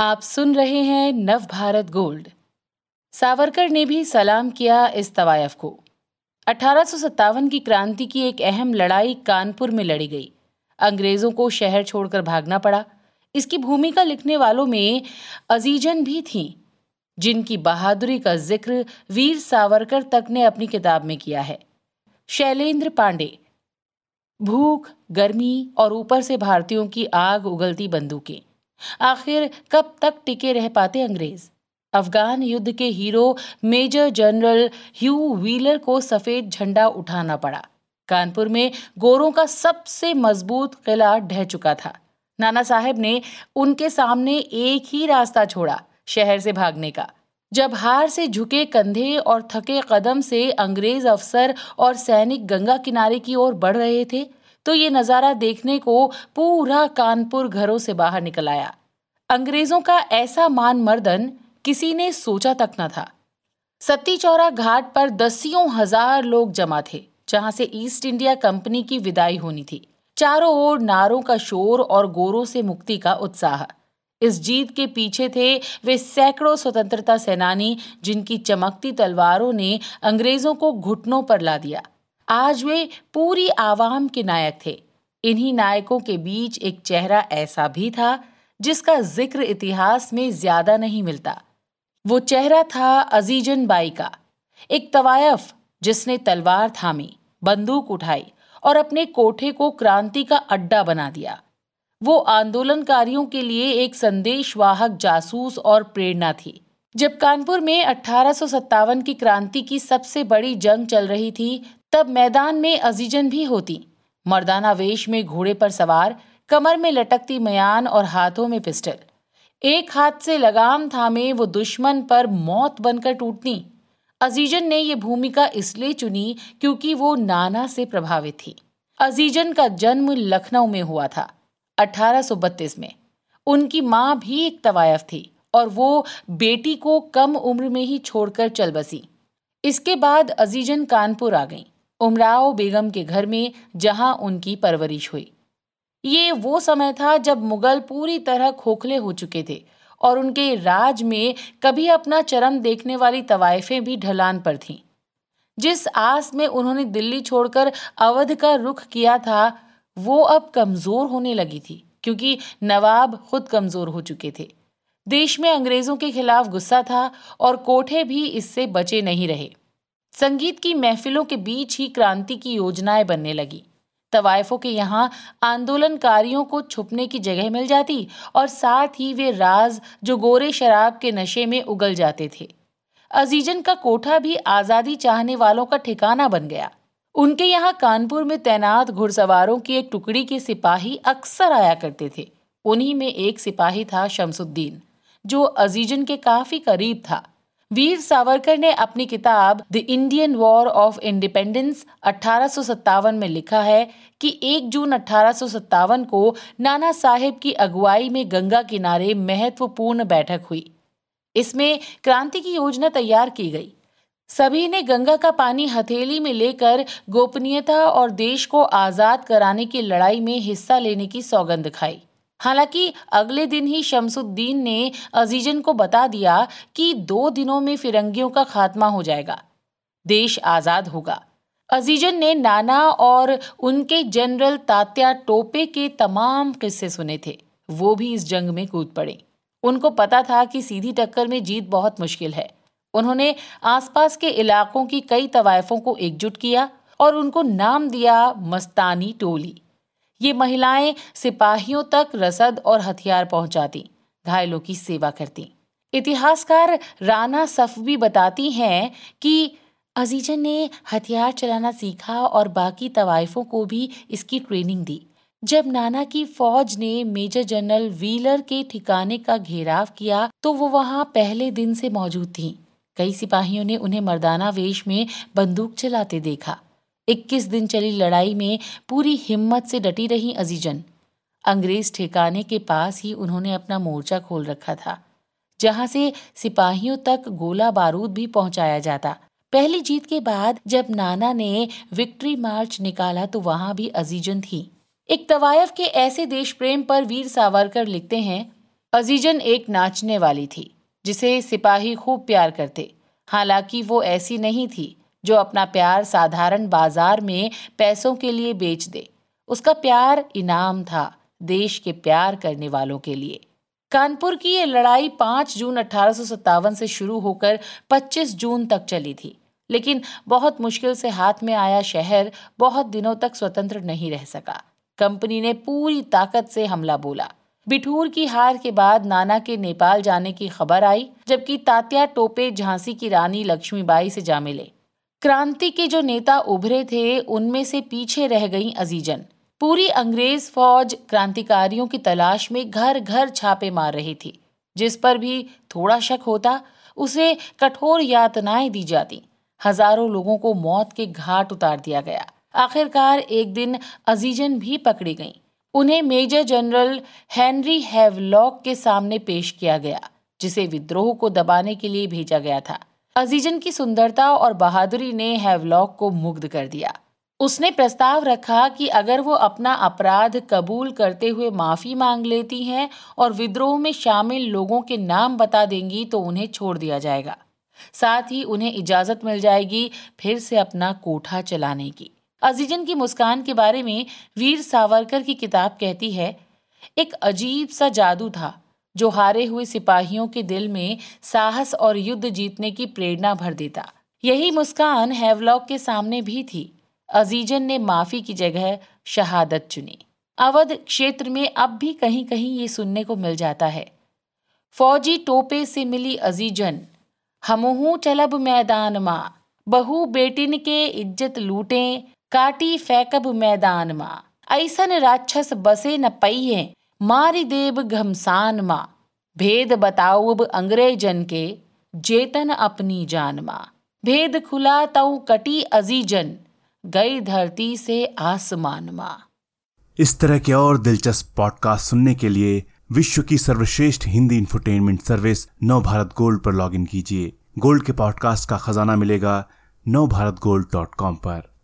आप सुन रहे हैं नव भारत गोल्ड। सावरकर ने भी सलाम किया इस तवायफ को। 1857 की क्रांति की एक अहम लड़ाई कानपुर में लड़ी गई। अंग्रेज़ों को शहर छोड़कर भागना पड़ा। इसकी भूमिका लिखने वालों में अजीजन भी थीं, जिनकी बहादुरी का जिक्र वीर सावरकर तक ने अपनी किताब में किया है। शैलेंद्र पांडे। भूख, गर्मी और ऊपर से भारतीयों की आग उगलती बंदूकें। आखिर कब तक टिके रह पाते अंग्रेज? अफगान युद्ध के hero major general Hugh Wheeler को सफेद झंडा उठाना पड़ा। कानपुर में गोरों का सबसे मजबूत किला ढह चुका था। नाना साहब ने उनके सामने एक ही रास्ता छोड़ा, शहर से भागने का। जब हार से झुके कंधे और थके कदम से अंग्रेज अफसर और सैनिक गंगा किनारे की ओर बढ़ रहे थे तो ये नज़ारा देखने को पूरा कानपुर घरों से बाहर निकल आया। अंग्रेजों का ऐसा मान मर्दन किसी ने सोचा तक न था। सत्ती चौरा घाट पर दसियों हजार लोग जमा थे, जहां से ईस्ट इंडिया कंपनी की विदाई होनी थी। चारों ओर नारों का शोर और गोरों से मुक्ति का उत्साह। इस जीत के पीछे थे वे सैकड़ों स्वतंत्रता सेनानी जिनकी चमकती तलवारों ने अंग्रेजों को घुटनों पर ला दिया। आज वे पूरी आवाम के नायक थे। इन्हीं नायकों के बीच एक चेहरा ऐसा भी था जिसका जिक्र इतिहास में ज्यादा नहीं मिलता। वो चेहरा था अजीजन बाई का। एक तवायफ जिसने तलवार थामी, बंदूक उठाई और अपने कोठे को क्रांति का अड्डा बना दिया। वो आंदोलनकारियों के लिए एक संदेशवाहक, जासूस और प्रेरणा थी। जब कानपुर में 1857 की क्रांति की सबसे बड़ी जंग चल रही थी तब मैदान में अजीजन भी होती। मर्दाना वेश में घोड़े पर सवार, कमर में लटकती म्यान और हाथों में पिस्टल। एक हाथ से लगाम थामे वो दुश्मन पर मौत बनकर टूटनी। अजीजन ने ये भूमिका इसलिए चुनी क्योंकि वो नाना से प्रभावित थी। अजीजन का जन्म लखनऊ में हुआ था 1832 में। उनकी माँ भी एक तवायफ थी और वो बेटी को कम उम्र में ही छोड़कर चल बसी। इसके बाद अजीजन कानपुर आ गईं, उमराव बेगम के घर में, जहां उनकी परवरिश हुई। ये वो समय था जब मुगल पूरी तरह खोखले हो चुके थे और उनके राज में कभी अपना चरम देखने वाली तवायफें भी ढलान पर थीं। जिस आस में उन्होंने दिल्ली छोड़कर अवध का रुख किया था वो अब कमज़ोर होने लगी थी, क्योंकि नवाब खुद कमज़ोर हो चुके थे। देश में अंग्रेज़ों के खिलाफ गुस्सा था और कोठे भी इससे बचे नहीं रहे। संगीत की महफिलों के बीच ही क्रांति की योजनाएं बनने लगी। तवायफों के यहाँ आंदोलनकारियों को छुपने की जगह मिल जाती और साथ ही वे राज जो गोरे शराब के नशे में उगल जाते थे। अजीजन का कोठा भी आज़ादी चाहने वालों का ठिकाना बन गया। उनके यहाँ कानपुर में तैनात घुड़सवारों की एक टुकड़ी के सिपाही अक्सर आया करते थे। उन्हीं में एक सिपाही था शमसुद्दीन, जो अजीजन के काफ़ी करीब था। वीर सावरकर ने अपनी किताब the Indian war of independence 1857 में लिखा है कि 1 जून 1857 को नाना साहिब की अगुवाई में गंगा किनारे महत्वपूर्ण बैठक हुई। इसमें क्रांति की योजना तैयार की गई। सभी ने गंगा का पानी हथेली में लेकर गोपनीयता और देश को आज़ाद कराने की लड़ाई में हिस्सा लेने की सौगंध खाई। हालांकि अगले दिन ही शमसुद्दीन ने अजीजन को बता दिया कि 2 दिनों में फिरंगियों का खात्मा हो जाएगा, देश आज़ाद होगा। अजीजन ने नाना और उनके जनरल तात्या टोपे के तमाम किस्से सुने थे। वो भी इस जंग में कूद पड़े। उनको पता था कि सीधी टक्कर में जीत बहुत मुश्किल है। उन्होंने आसपास के इलाकों की कई तवायफों को एकजुट किया और उनको नाम दिया मस्तानी टोली। ये महिलाएं सिपाहियों तक रसद और हथियार पहुंचाती, घायलों की सेवा करती। इतिहासकार राना सफवी बताती हैं कि अजीजन ने हथियार चलाना सीखा और बाकी तवायफों को भी इसकी ट्रेनिंग दी। जब नाना की फौज ने मेजर जनरल व्हीलर के ठिकाने का घेराव किया तो वो वहां पहले दिन से मौजूद थीं। कई सिपाहियों ने उन्हें मर्दाना वेश में बंदूक चलाते देखा। 21 दिन चली लड़ाई में पूरी हिम्मत से डटी रही अजीजन। अंग्रेज ठिकाने के पास ही उन्होंने अपना मोर्चा खोल रखा था, जहां से सिपाहियों तक गोला बारूद भी पहुंचाया जाता। पहली जीत के बाद जब नाना ने विक्ट्री मार्च निकाला तो वहां भी अजीजन थी। एक तवायफ के ऐसे देश प्रेम पर वीर सावरकर लिखते हैं अजीजन एक नाचने वाली थी जिसे सिपाही खूब प्यार करते। हालांकि वो ऐसी नहीं थी जो अपना प्यार साधारण बाजार में पैसों के लिए बेच दे। उसका प्यार इनाम था देश के प्यार करने वालों के लिए। कानपुर की ये लड़ाई 5 जून 1857 से शुरू होकर 25 जून तक चली थी, लेकिन बहुत मुश्किल से हाथ में आया शहर बहुत दिनों तक स्वतंत्र नहीं रह सका। कंपनी ने पूरी ताकत से हमला बोला। बिठूर की हार के बाद नाना के नेपाल जाने की खबर आई, जबकि तात्या टोपे झांसी की रानी लक्ष्मीबाई से जा मिले। क्रांति के जो नेता उभरे थे उनमें से पीछे रह गई अजीजन। पूरी अंग्रेज फौज क्रांतिकारियों की तलाश में घर घर छापे मार रही थी। जिस पर भी थोड़ा शक होता उसे कठोर यातनाएं दी जाती। हजारों लोगों को मौत के घाट उतार दिया गया। आखिरकार एक दिन अजीजन भी पकड़ी गईं। उन्हें मेजर जनरल हेनरी हैवलॉक के सामने पेश किया गया, जिसे विद्रोह को दबाने के लिए भेजा गया था। अजीजन की सुंदरता और बहादुरी ने हैवलॉक को मुग्ध कर दिया। उसने प्रस्ताव रखा कि अगर वो अपना अपराध कबूल करते हुए माफ़ी मांग लेती हैं और विद्रोह में शामिल लोगों के नाम बता देंगी तो उन्हें छोड़ दिया जाएगा। साथ ही उन्हें इजाज़त मिल जाएगी फिर से अपना कोठा चलाने की। अजीजन की मुस्कान के बारे में वीर सावरकर की किताब कहती है, एक अजीब सा जादू था जो हारे हुए सिपाहियों के दिल में साहस और युद्ध जीतने की प्रेरणा भर देता। यही मुस्कान हैवलॉक के सामने भी थी। अजीजन ने माफ़ी की जगह शहादत चुनी। अवध क्षेत्र में अब भी कहीं कहीं ये सुनने को मिल जाता है। फौजी टोपे से मिली अजीजन, हमहु चलब मैदान माँ, बहु बेटिन के इज्जत लूटे, काटी फैकब मैदान माँ, ऐसन राक्षस बसे न पइये, मारी देव घमसान माँ, भेद बताओ अब अंग्रेजन के, जेतन अपनी जान माँ, भेद खुला तऊ कटी अजीजन, गई धरती से आसमान माँ। इस तरह के और दिलचस्प पॉडकास्ट सुनने के लिए विश्व की सर्वश्रेष्ठ Hindi infotainment service Nav Bharat Gold पर लॉगिन कीजिए। गोल्ड के पॉडकास्ट का खजाना मिलेगा नवभारतगोल्ड.com पर।